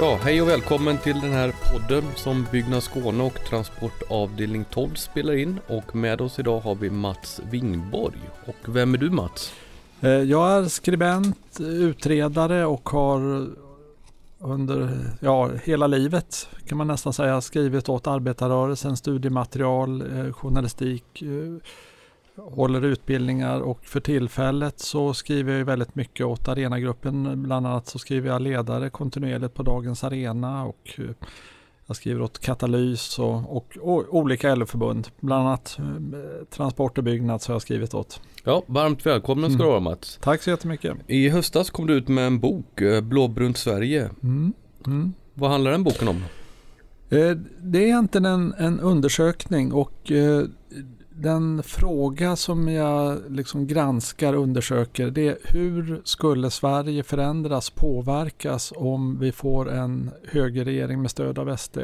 Ja, hej och välkommen till den här podden som Byggnad Skåne och Transportavdelning 12 spelar in. Och med oss idag har vi Mats Vingborg. Och vem är du, Mats? Jag är skribent, utredare och har under hela livet, kan man nästan säga, skrivit åt arbetarrörelsen, studiematerial, journalistik, håller utbildningar, och för tillfället så skriver jag väldigt mycket åt Arenagruppen. Bland annat så skriver jag ledare kontinuerligt på Dagens Arena, och jag skriver åt Katalys och olika LO-förbund. Bland annat Transport och Byggnad så har jag skrivit åt. Ja, varmt välkommen ska du vara, Mats. Tack så jättemycket. I höstas kom du ut med en bok, Blåbrunt Sverige. Vad handlar den boken om? Det är egentligen en undersökning, och den fråga som jag liksom granskar och undersöker, det är: hur skulle Sverige förändras, påverkas, om vi får en högerregering med stöd av SD?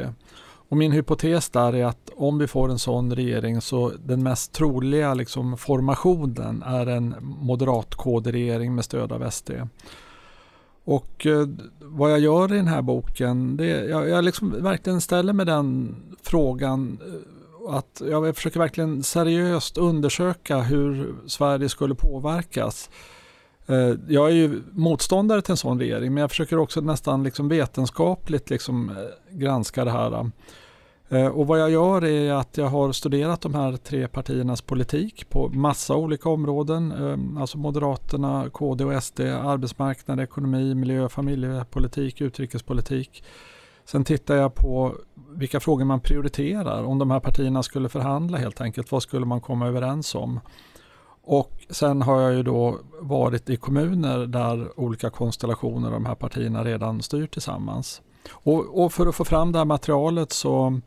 Och min hypotes där är att om vi får en sån regering, så den mest troliga liksom formationen är en moderat-KD-regering med stöd av SD. Och vad jag gör i den här boken, det är, jag liksom verkligen ställer mig den frågan, att jag försöker verkligen seriöst undersöka hur Sverige skulle påverkas. Jag är ju motståndare till en sån regering, men jag försöker också nästan liksom vetenskapligt liksom granska det här. Och vad jag gör är att jag har studerat de här tre partiernas politik på massa olika områden. Alltså Moderaterna, KD och SD, arbetsmarknad, ekonomi, miljö, familjepolitik, utrikespolitik. Sen tittar jag på vilka frågor man prioriterar om de här partierna skulle förhandla, helt enkelt. Vad skulle man komma överens om? Och sen har jag ju då varit i kommuner där olika konstellationer av de här partierna redan styr tillsammans. Och för att få fram det här materialet så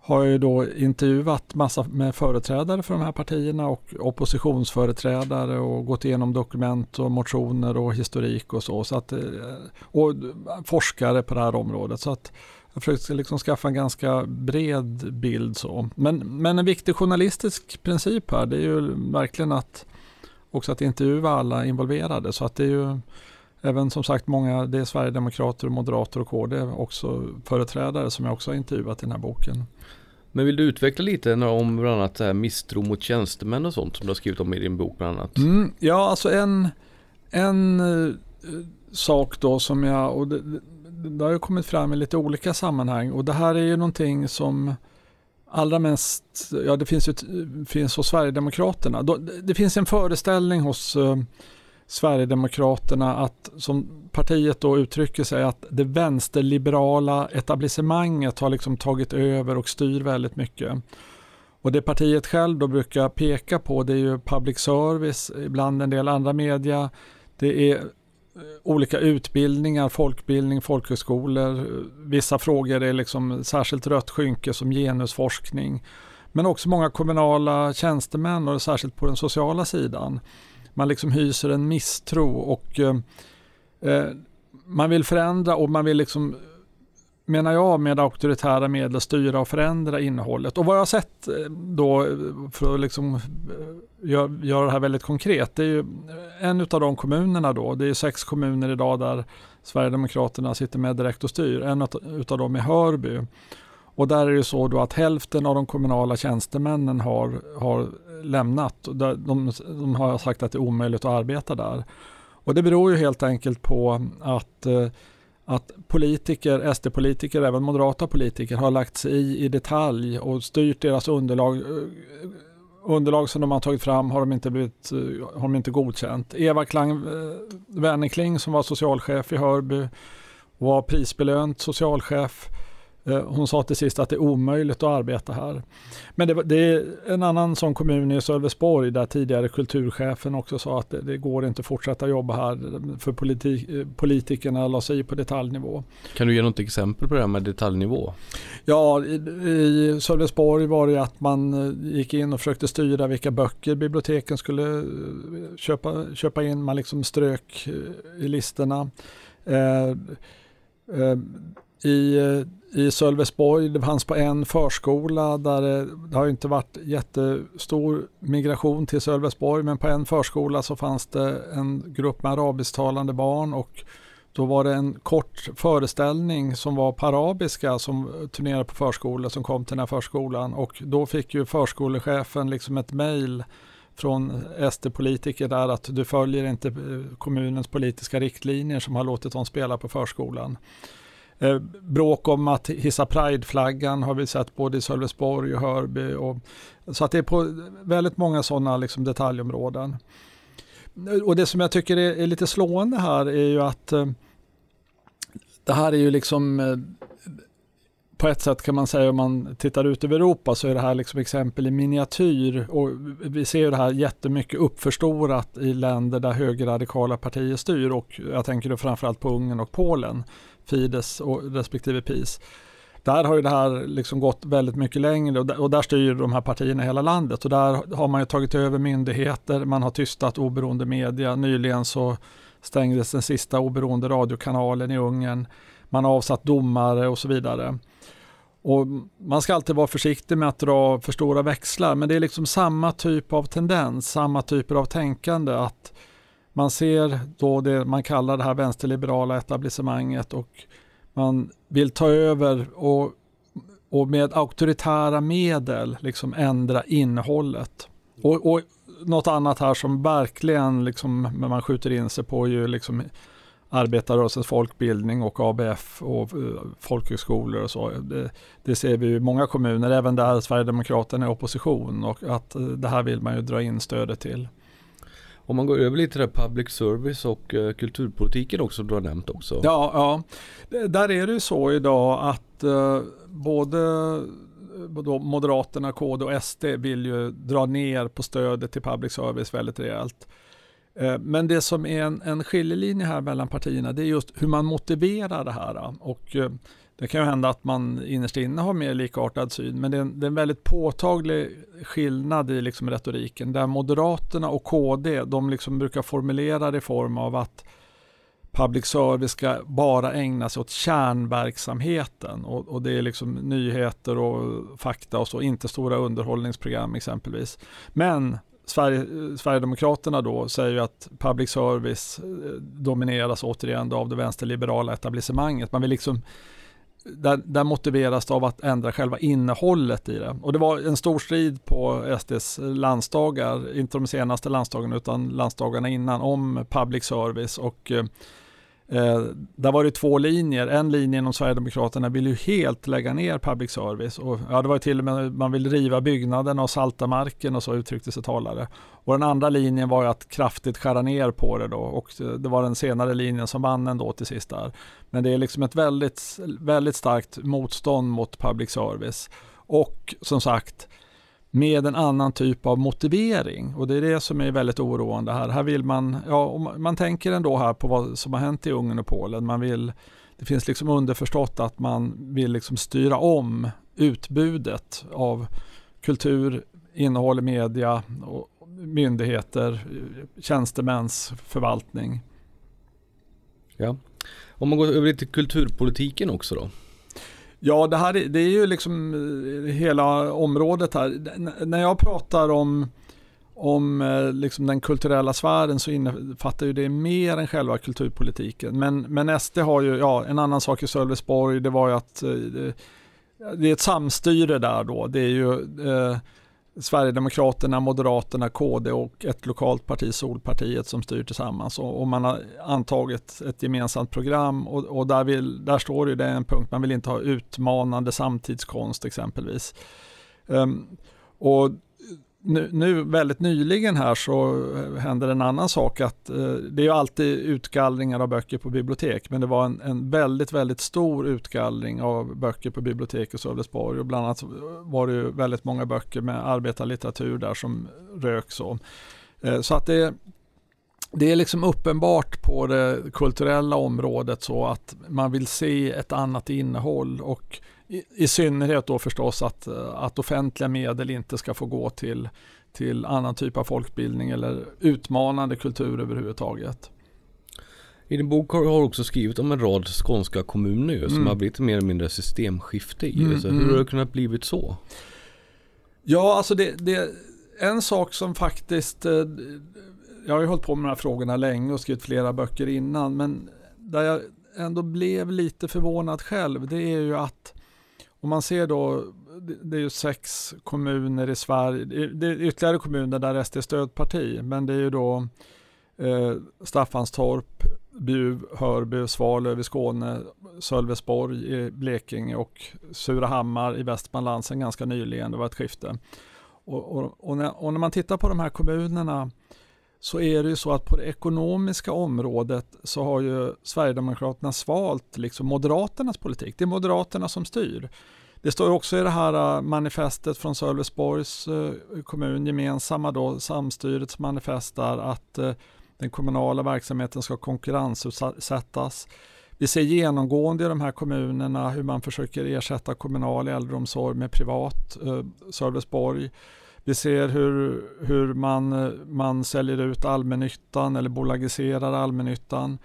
har jag ju då intervjuat massa med företrädare för de här partierna och oppositionsföreträdare, och gått igenom dokument och motioner och historik och så att, och forskare på det här området, så att jag försökte liksom skaffa en ganska bred bild. Så. Men en viktig journalistisk princip här, det är ju verkligen att intervjua alla involverade, så att det är ju även, som sagt, många, det är Sverigedemokrater, Moderater och KD, också företrädare som jag också har intervjuat i den här boken. Men vill du utveckla lite om bland annat här misstro mot tjänstemän och sånt som du har skrivit om i din bok bland annat? Ja, alltså en sak då som jag, och det har ju kommit fram i lite olika sammanhang, och det här är ju någonting som allra mest, det finns hos Sverigedemokraterna. Det finns en föreställning hos Sverigedemokraterna, att, som partiet då uttrycker sig, att det vänsterliberala etablissemanget har liksom tagit över och styr väldigt mycket. Och det partiet själv då brukar peka på, det är ju public service, ibland en del andra media, det är olika utbildningar, folkbildning, folkhögskolor, vissa frågor är liksom särskilt rött skynke som genusforskning, men också många kommunala tjänstemän, och särskilt på den sociala sidan. Man liksom hyser en misstro, och man vill förändra, och man vill liksom, menar jag, med auktoritära medel styra och förändra innehållet. Och vad jag har sett då, för att liksom göra det här väldigt konkret, det är ju en av de kommunerna då, det är 6 kommuner idag där Sverigedemokraterna sitter med direkt och styr, en av dem är Hörby. Och där är det så då att hälften av de kommunala tjänstemännen har lämnat. De har sagt att det är omöjligt att arbeta där. Och det beror ju helt enkelt på att politiker, SD-politiker, även moderata politiker, har lagt sig i detalj och styrt deras underlag. Underlag som de har tagit fram har de inte godkänt. Eva Klang, Vännekling, som var socialchef i Hörby, var prisbelönt socialchef. Hon sa till sist att det är omöjligt att arbeta här. Men det är en annan sån kommun i Sölvesborg, där tidigare kulturchefen också sa att det går inte att fortsätta jobba här, för politikerna la sig på detaljnivå. Kan du ge något exempel på det här med detaljnivå? Ja, i Sölvesborg var det att man gick in och försökte styra vilka böcker biblioteken skulle köpa in. Man liksom strök i listorna. I Sölvesborg, det fanns på en förskola där det har inte varit jättestor migration till Sölvesborg, men på en förskola så fanns det en grupp med arabisktalande barn, och Då var det en kort föreställning som var på arabiska som turnerade på förskolan som kom till den här förskolan. Och då fick ju förskolechefen liksom ett mejl från SD-politiker där att du följer inte kommunens politiska riktlinjer som har låtit dem spela på förskolan. Bråk om att hissa Pride-flaggan har vi sett både i Sölvesborg och Hörby. Så att det är på väldigt många sådana liksom detaljområden. Och det som jag tycker är lite slående här är ju att det här är ju liksom på ett sätt kan man säga om man tittar ut över Europa så är det här liksom exempel i miniatyr och vi ser ju det här jättemycket uppförstorat i länder där högerradikala partier styr och jag tänker då framförallt på Ungern och Polen, Fidesz och respektive PiS. Där har ju det här liksom gått väldigt mycket längre och där styr de här partierna hela landet och där har man ju tagit över myndigheter, man har tystat oberoende media, nyligen så stängdes den sista oberoende radiokanalen i Ungern, man har avsatt domare och så vidare. Och man ska alltid vara försiktig med att dra för stora växlar, men det är liksom samma typ av tendens, samma typer av tänkande att man ser då det man kallar det här vänsterliberala etablissemanget och man vill ta över och med auktoritära medel liksom ändra innehållet. Och något annat här som verkligen liksom, man skjuter in sig på är ju liksom arbetarrörelsens folkbildning och ABF och folkhögskolor och så. Det ser vi ju i många kommuner, även där Sverigedemokraterna är i opposition och att det här vill man ju dra in stödet till. Om man går över lite till public service och kulturpolitiken också du har nämnt också. Ja. Där är det ju så idag att både Moderaterna, KD och SD vill ju dra ner på stödet till public service väldigt rejält. Men det som är en skiljelinje här mellan partierna det är just hur man motiverar det här. Och det kan ju hända att man innerst inne har mer likartad syn, men det är en väldigt påtaglig skillnad i liksom retoriken där Moderaterna och KD de liksom brukar formulera det i form av att public service ska bara ägna sig åt kärnverksamheten och det är liksom nyheter och fakta och så, inte stora underhållningsprogram exempelvis. Men Sverigedemokraterna då säger ju att public service domineras återigen av det vänsterliberala etablissemanget. Man vill liksom där motiveras av att ändra själva innehållet i det. Och det var en stor strid på SDs landsdagar, inte de senaste landsdagarna utan landsdagarna innan, om public service. Och där var det två linjer. En linje inom Sverigedemokraterna vill ju helt lägga ner public service. Och, ja, det var till och med man vill riva byggnaderna och salta marken och så uttryckte sig talare. Och den andra linjen var ju att kraftigt skära ner på det då. Och det var den senare linjen som vann ändå till sist där. Men det är liksom ett väldigt, väldigt starkt motstånd mot public service. Och som sagt med en annan typ av motivering. Och det är det som är väldigt oroande här. Här vill man, man tänker ändå här på vad som har hänt i Ungern och Polen. Det finns liksom underförstått att man vill liksom styra om utbudet av kultur, innehåll i media, och myndigheter, tjänstemäns förvaltning. Ja. Om man går över till kulturpolitiken också då? Ja, det är ju liksom hela området här. När jag pratar om liksom den kulturella sfären så innefattar ju det mer än själva kulturpolitiken. Men SD har ju, en annan sak i Sölvesborg, det var ju att det är ett samstyre där då. Det är ju Sverigedemokraterna, Moderaterna, KD och ett lokalt parti, Solpartiet, som styr tillsammans och man har antagit ett gemensamt program och där står det en punkt, man vill inte ha utmanande samtidskonst exempelvis. Och nu väldigt nyligen här så händer en annan sak att det är ju alltid utgallringar av böcker på bibliotek, men det var en väldigt, väldigt stor utgallring av böcker på bibliotek i Sölvesborg och bland annat var det ju väldigt många böcker med arbetarlitteratur där som röks om. Så att det är liksom uppenbart på det kulturella området så att man vill se ett annat innehåll och i synnerhet då förstås att offentliga medel inte ska få gå till annan typ av folkbildning eller utmanande kultur överhuvudtaget. I din bok har du också skrivit om en rad skånska kommuner som har blivit mer eller mindre systemskifte i. Så hur har det kunnat blivit så? Ja, alltså det är en sak som faktiskt... Jag har ju hållit på med de här frågorna länge och skrivit flera böcker innan, men där jag ändå blev lite förvånad själv, det är ju att om man ser då, det är ju 6 kommuner i Sverige, det är ytterligare kommuner där SD är stödparti, men det är ju då Staffanstorp, Bjuv, Hörby, Svalöv i Skåne, Sölvesborg i Blekinge och Surahammar i Västmanland sen ganska nyligen, det var ett skifte. Och när man tittar på de här kommunerna så är det ju så att på det ekonomiska området så har ju Sverigedemokraterna svalt liksom Moderaternas politik. Det är Moderaterna som styr. Det står också i det här manifestet från Sölvesborgs kommun, gemensamma då, samstyrets manifest där, att den kommunala verksamheten ska konkurrensutsättas. Vi ser genomgående i de här kommunerna hur man försöker ersätta kommunal äldreomsorg med privat, Sölvesborg. Vi ser hur man säljer ut allmännyttan eller bolagiserar allmännyttan.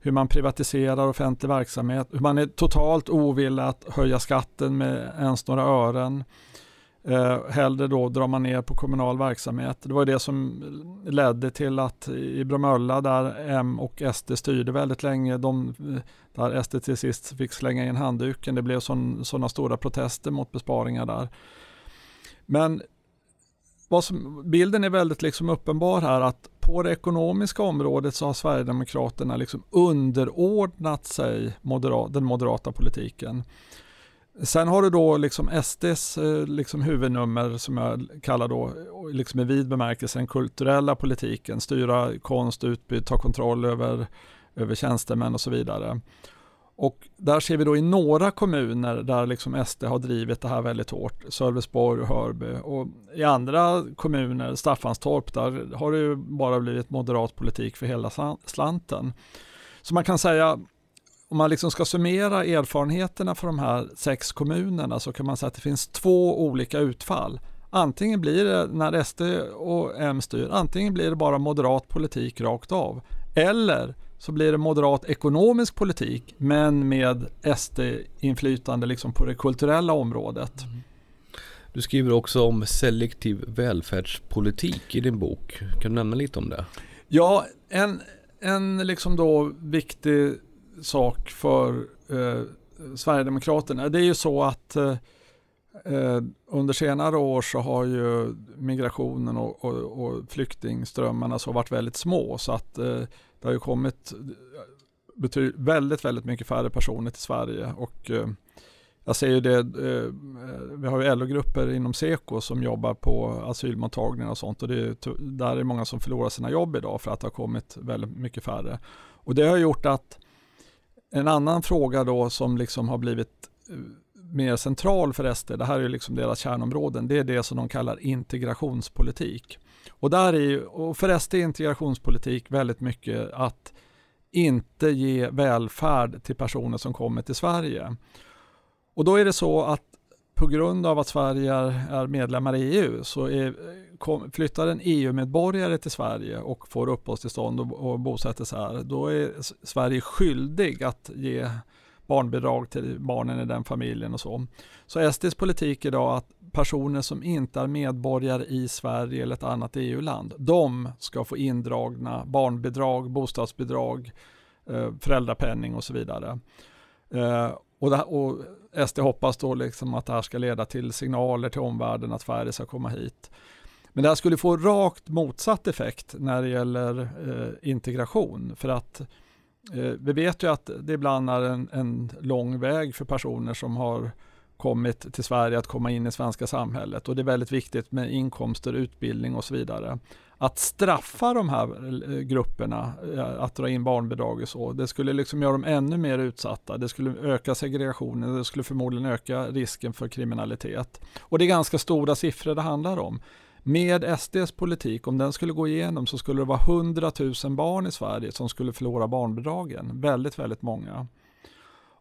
Hur man privatiserar offentlig verksamhet. Hur man är totalt ovillig att höja skatten med ens några ören. Hellre då drar man ner på kommunal verksamhet. Det var det som ledde till att i Bromölla där M och SD styrde väldigt länge, där SD till sist fick slänga in handduken. Det blev sådana stora protester mot besparingar där. Men bilden är väldigt liksom uppenbar här, att på det ekonomiska området så har Sverigedemokraterna liksom underordnat sig den moderata politiken. Sen har du då liksom SDs liksom huvudnummer, som jag kallar då liksom i vid bemärkelse den kulturella politiken, styra konst, utbud, ta kontroll över tjänstemän och så vidare. Och där ser vi då i några kommuner där liksom SD har drivit det här väldigt hårt, Sölvesborg och Hörby, och i andra kommuner, Staffanstorp, där har det ju bara blivit moderat politik för hela slanten. Så man kan säga, om man liksom ska summera erfarenheterna från de här 6 kommunerna, så kan man säga att det finns 2 olika utfall. Antingen blir det, när SD och M styr, antingen blir det bara moderat politik rakt av, eller så blir det moderat ekonomisk politik men med SD-inflytande liksom på det kulturella området. Mm. Du skriver också om selektiv välfärdspolitik i din bok. Kan du nämna lite om det? Ja, en liksom då viktig sak för Sverigedemokraterna. Det är ju så att under senare år så har ju migrationen och flyktingströmmarna så varit väldigt små, så att det har ju kommit väldigt, väldigt mycket färre personer till Sverige, och jag ser ju det, vi har ju LO-grupper inom Seko som jobbar på asylmottagningar och sånt, och där är det många som förlorar sina jobb idag för att det har kommit väldigt mycket färre. Och det har gjort att en annan fråga då som liksom har blivit mer central för SD, det här är ju liksom deras kärnområden, det är det som de kallar integrationspolitik. Och för SD är integrationspolitik väldigt mycket att inte ge välfärd till personer som kommer till Sverige. Och då är det så att på grund av att Sverige är medlemmar i EU så flyttar en EU-medborgare till Sverige och får uppehållstillstånd och bosätter sig här. Då är Sverige skyldig att ge barnbidrag till barnen i den familjen och så. Så SDs politik idag att personer som inte är medborgare i Sverige eller ett annat EU-land, de ska få indragna barnbidrag, bostadsbidrag, föräldrapenning och så vidare. Och SD hoppas då liksom att det här ska leda till signaler till omvärlden att Sverige ska komma hit. Men det här skulle få rakt motsatt effekt när det gäller integration, för att vi vet ju att det ibland är en lång väg för personer som har kommit till Sverige att komma in i det svenska samhället, och det är väldigt viktigt med inkomster, utbildning och så vidare. Att straffa de här grupperna, att dra in barnbidrag och så, det skulle liksom göra dem ännu mer utsatta, det skulle öka segregationen, det skulle förmodligen öka risken för kriminalitet. Och det är ganska stora siffror det handlar om. Med SDs politik, om den skulle gå igenom, så skulle det vara 100 000 barn i Sverige som skulle förlora barnbidragen. Väldigt, väldigt många.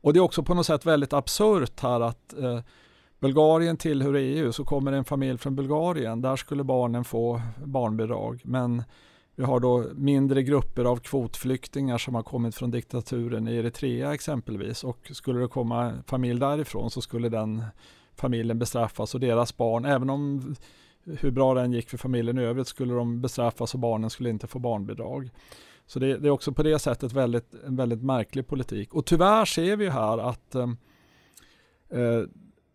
Och det är också på något sätt väldigt absurt här att Bulgarien tillhör EU, så kommer en familj från Bulgarien, där skulle barnen få barnbidrag. Men vi har då mindre grupper av kvotflyktingar som har kommit från diktaturen i Eritrea exempelvis, och skulle det komma en familj därifrån så skulle den familjen bestraffas och deras barn, även om hur bra den gick för familjen i övrigt, skulle de bestraffas och barnen skulle inte få barnbidrag. Så det är också på det sättet en väldigt märklig politik. Och tyvärr ser vi här att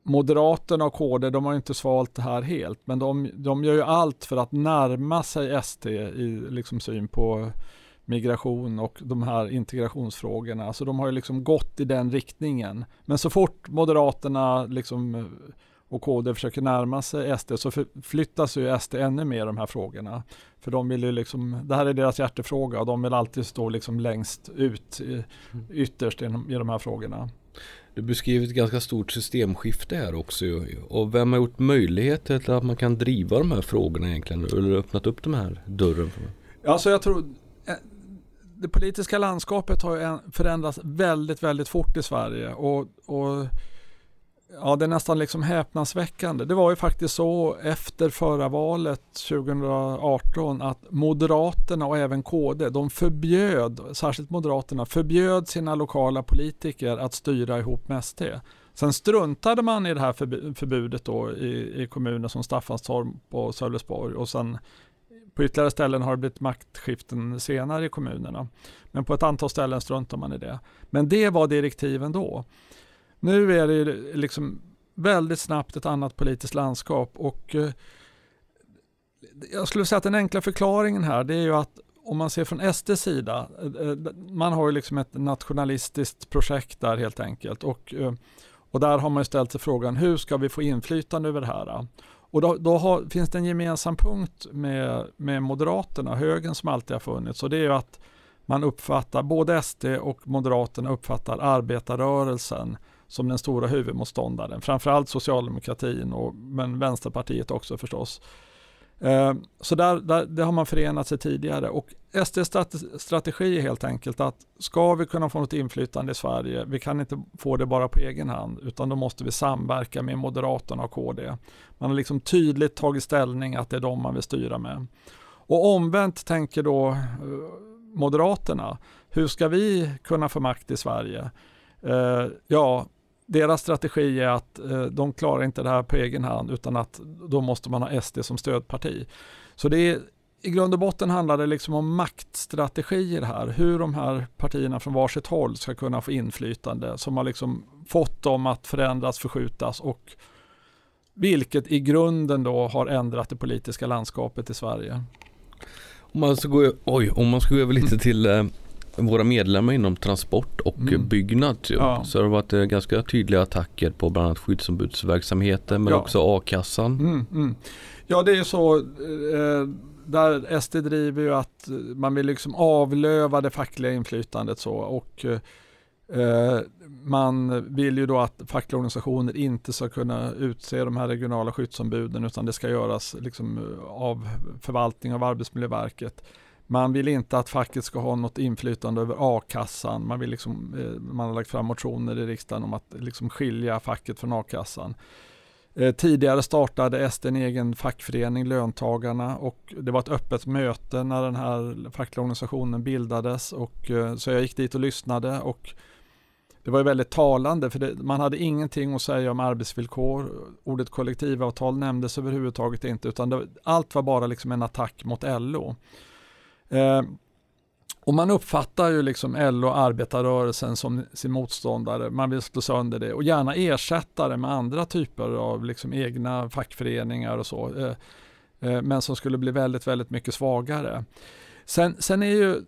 Moderaterna och KD, de har ju inte svalt det här helt. Men de gör ju allt för att närma sig SD i liksom syn på migration och de här integrationsfrågorna. Så de har ju liksom gått i den riktningen. Men så fort Moderaterna liksom och KD försöker närma sig SD så flyttas ju SD ännu mer de här frågorna. För de vill ju liksom, det här är deras hjärtefråga och de vill alltid stå liksom längst ut ytterst i de här frågorna. Du beskriver ett ganska stort systemskifte här också. Och vem har gjort möjligheter till att man kan driva de här frågorna egentligen? Eller öppnat upp de här dörren? Alltså jag tror det politiska landskapet har ju förändrats väldigt, väldigt fort i Sverige. Och ja, det är nästan liksom häpnadsväckande. Det var ju faktiskt så efter förra valet 2018 att Moderaterna och även KD, de förbjöd, särskilt Moderaterna, förbjöd sina lokala politiker att styra ihop med SD. Sen struntade man i det här förbudet då i kommuner som Staffanstorp och Sölvesborg, och sen på ytterligare ställen har det blivit maktskiften senare i kommunerna. Men på ett antal ställen struntar man i det. Men det var direktiven då. Nu är det liksom väldigt snabbt ett annat politiskt landskap, och jag skulle säga att den enkla förklaringen här, det är ju att om man ser från SDs sida, man har ju liksom ett nationalistiskt projekt där helt enkelt, och där har man ju ställt sig frågan, hur ska vi få inflytande över det här? Och då finns det en gemensam punkt med Moderaterna, högern som alltid har funnits, och det är ju att man uppfattar, både SD och Moderaterna uppfattar arbetarrörelsen som den stora huvudmotståndaren. Framförallt socialdemokratin, men Vänsterpartiet också förstås. Så där det har man förenat sig tidigare. Och SDs strategi är helt enkelt att ska vi kunna få något inflytande i Sverige, vi kan inte få det bara på egen hand, utan då måste vi samverka med Moderaterna och KD. Man har liksom tydligt tagit ställning att det är de man vill styra med. Och omvänt tänker då Moderaterna, hur ska vi kunna få makt i Sverige? Ja, deras strategi är att de klarar inte det här på egen hand, utan att då måste man ha SD som stödparti. Så det är, i grund och botten handlar det liksom om maktstrategier här, hur de här partierna från varsitt håll ska kunna få inflytande som har liksom fått dem att förändras, förskjutas, och vilket i grunden då har ändrat det politiska landskapet i Sverige. Om man ska gå över lite till våra medlemmar inom transport och byggnad typ, ja. Så har det varit ganska tydliga attacker på bland annat skyddsombudsverksamheten, men också A-kassan. Ja, det är ju så. Där SD driver ju att man vill liksom avlöva det fackliga inflytandet så, och man vill ju då att fackliga organisationer inte ska kunna utse de här regionala skyddsombuden, utan det ska göras liksom av förvaltning av Arbetsmiljöverket. Man vill inte att facket ska ha något inflytande över A-kassan. Man vill liksom, man har lagt fram motioner i riksdagen om att liksom skilja facket från A-kassan. Tidigare startade SD en egen fackförening, Löntagarna, och det var ett öppet möte när den här fackliga organisationen bildades, och så jag gick dit och lyssnade, och det var ju väldigt talande, för man hade ingenting att säga om arbetsvillkor. Ordet kollektivavtal nämndes överhuvudtaget inte, utan allt var bara liksom en attack mot LO. Och man uppfattar ju liksom LO och arbetarrörelsen som sin motståndare. Man vill slå sönder det och gärna ersätta det med andra typer av liksom egna fackföreningar och så. Men som skulle bli väldigt, väldigt mycket svagare. Sen är ju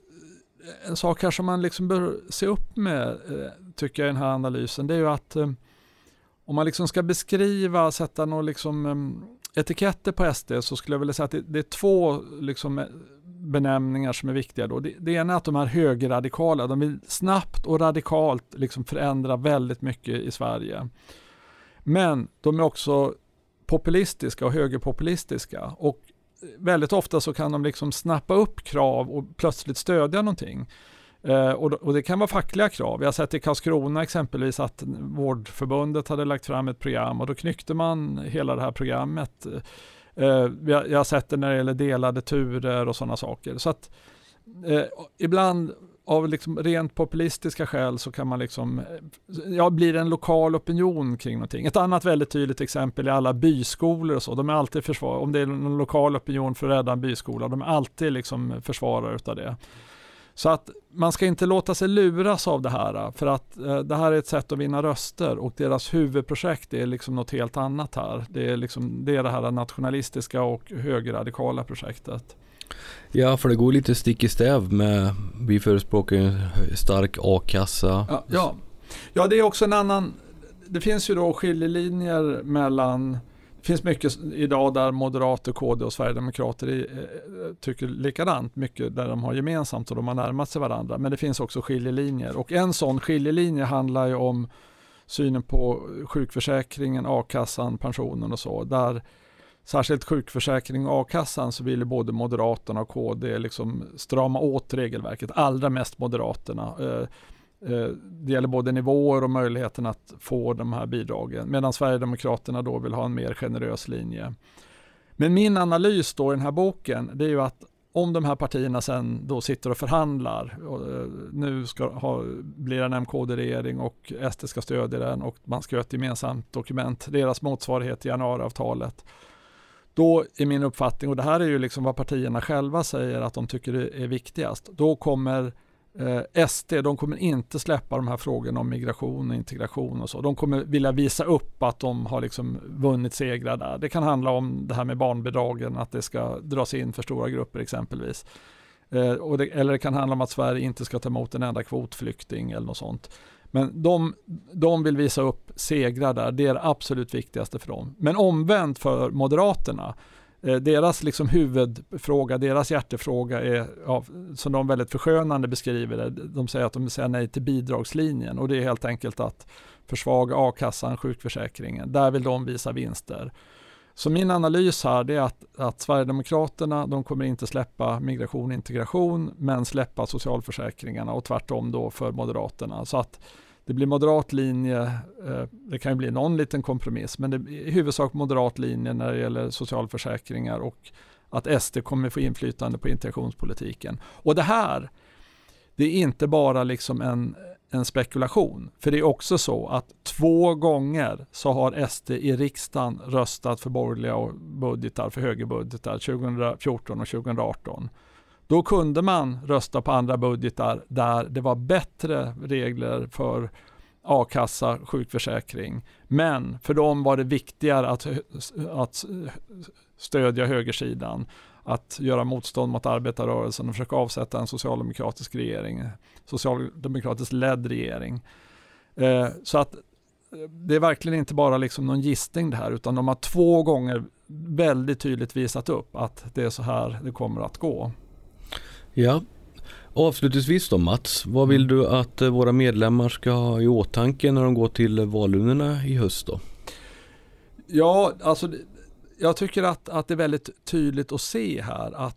en sak här som man liksom bör se upp med, tycker jag, i den här analysen, det är ju att om man liksom ska beskriva, sätta några liksom etiketter på SD, så skulle jag vilja säga att det är två liksom benämningar som är viktiga då. Det ena är att de är högerradikala. De vill snabbt och radikalt liksom förändra väldigt mycket i Sverige. Men de är också populistiska och högerpopulistiska, och väldigt ofta så kan de liksom snappa upp krav och plötsligt stödja någonting. Och det kan vara fackliga krav. Jag har sett i Karlskrona exempelvis att Vårdförbundet hade lagt fram ett program, och då knyckte man hela det här programmet. Jag har sett det när det gäller delade turer och sådana saker. Så att ibland av liksom rent populistiska skäl så kan man liksom, ja, blir en lokal opinion kring någonting. Ett annat väldigt tydligt exempel är alla byskolor och så. De är alltid försvarare, om det är en lokal opinion för att rädda en byskola, de är alltid liksom försvarare utav det. Så att man ska inte låta sig luras av det här, för att det här är ett sätt att vinna röster, och deras huvudprojekt är liksom något helt annat här. Det är liksom det här nationalistiska och högerradikala projektet. Ja, för det går lite stick i stäv med, vi förespråkar en stark a-kassa. Ja, det är också en annan, det finns ju då skiljelinjer mellan, det finns mycket idag där moderater, KD och Sverigedemokrater tycker likadant, mycket där de har gemensamt och de har närmat sig varandra, men det finns också skiljelinjer, och en sån skiljelinje handlar ju om synen på sjukförsäkringen, a-kassan, pensionen och så, där särskilt sjukförsäkring och a-kassan så ville både Moderaterna och KD liksom strama åt regelverket, allra mest Moderaterna. Det gäller både nivåer och möjligheten att få de här bidragen, medan Sverigedemokraterna då vill ha en mer generös linje. Men min analys då i den här boken, det är ju att om de här partierna sen då sitter och förhandlar, och nu blir det en MKD-regering och SD ska stödja den och man ska göra ett gemensamt dokument, deras motsvarighet i januariavtalet, då är min uppfattning, och det här är ju liksom vad partierna själva säger att de tycker är viktigast, då kommer SD, de kommer inte släppa de här frågorna om migration och integration och så. De kommer vilja visa upp att de har liksom vunnit segrar där. Det kan handla om det här med barnbidragen, att det ska dras in för stora grupper exempelvis. Eller det kan handla om att Sverige inte ska ta emot en enda kvotflykting eller något sånt. Men de vill visa upp segrar där. Det är det absolut viktigaste för dem. Men omvänt för Moderaterna, deras liksom huvudfråga, deras hjärtefråga är, ja, som de väldigt förskönande beskriver det, de säger att de säger nej till bidragslinjen, och det är helt enkelt att försvaga a-kassan, sjukförsäkringen, där vill de visa vinster. Så min analys här, det är att Sverigedemokraterna, de kommer inte släppa migration och integration, men släppa socialförsäkringarna, och tvärtom då för Moderaterna, så att det blir moderat linje, det kan ju bli någon liten kompromiss, men det är i huvudsak moderat linje när det gäller socialförsäkringar, och att SD kommer få inflytande på integrationspolitiken. Och det här, det är inte bara liksom en spekulation, för det är också så att 2 gånger så har SD i riksdagen röstat för borgerliga budgetar, för högerbudgetar, 2014 och 2018. Då kunde man rösta på andra budgetar där det var bättre regler för a-kassa, sjukförsäkring. Men för dem var det viktigare att stödja högersidan, att göra motstånd mot arbetarrörelsen och försöka avsätta en socialdemokratisk regering, socialdemokratiskt ledd regering. Så att det är verkligen inte bara liksom någon gissning det här, utan de har 2 gånger väldigt tydligt visat upp att det är så här det kommer att gå. Ja, avslutningsvis då Mats, vad vill du att våra medlemmar ska ha i åtanke när de går till valurnorna i höst då? Ja, alltså jag tycker att det är väldigt tydligt att se här att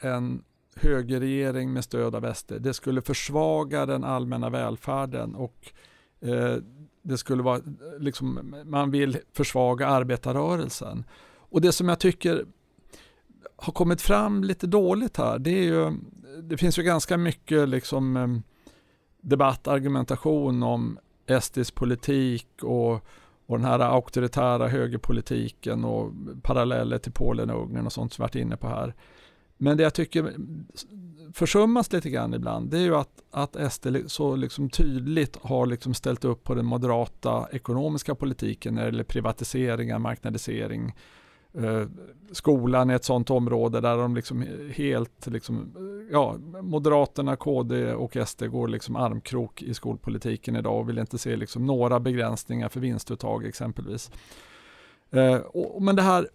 en högerregering med stöd av SD, det skulle försvaga den allmänna välfärden, och det skulle vara liksom, man vill försvaga arbetarrörelsen. Och det som jag tycker har kommit fram lite dåligt här, det är ju, det finns ju ganska mycket liksom debatt, argumentation om SD:s politik och den här auktoritära högerpolitiken och paralleller till Polen och Ungern och sånt som vi varit inne på här. Men det jag tycker försummas lite grann ibland, det är ju att SD så liksom tydligt har liksom ställt upp på den moderata ekonomiska politiken eller privatiseringar, marknadisering. Skolan är ett sånt område där de liksom helt liksom, ja, Moderaterna, KD och SD går liksom armkrok i skolpolitiken idag och vill inte se liksom några begränsningar för vinstuttag exempelvis. Men det här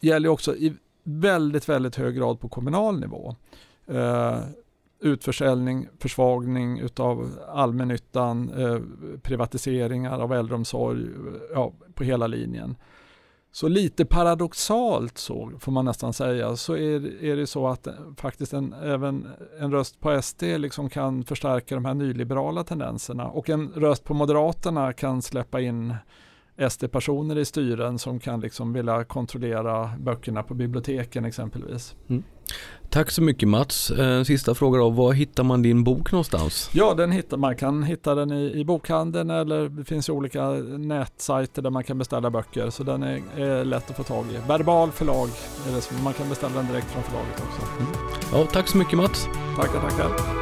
gäller också i väldigt, väldigt hög grad på kommunal nivå. Utförsäljning, försvagning utav allmännyttan, privatiseringar av äldreomsorg, ja, på hela linjen. Så lite paradoxalt så får man nästan säga, så är det så att faktiskt även en röst på SD liksom kan förstärka de här nyliberala tendenserna, och en röst på Moderaterna kan släppa in SD-personer i styren som kan liksom vilja kontrollera böckerna på biblioteken exempelvis. Mm. Tack så mycket Mats. Sista fråga då, var hittar man din bok någonstans? Ja, man kan hitta den i bokhandeln, eller det finns olika nätsajter där man kan beställa böcker, så den är lätt att få tag i. Verbal förlag, eller man kan beställa den direkt från förlaget också. Mm. Ja, tack så mycket Mats. Tackar.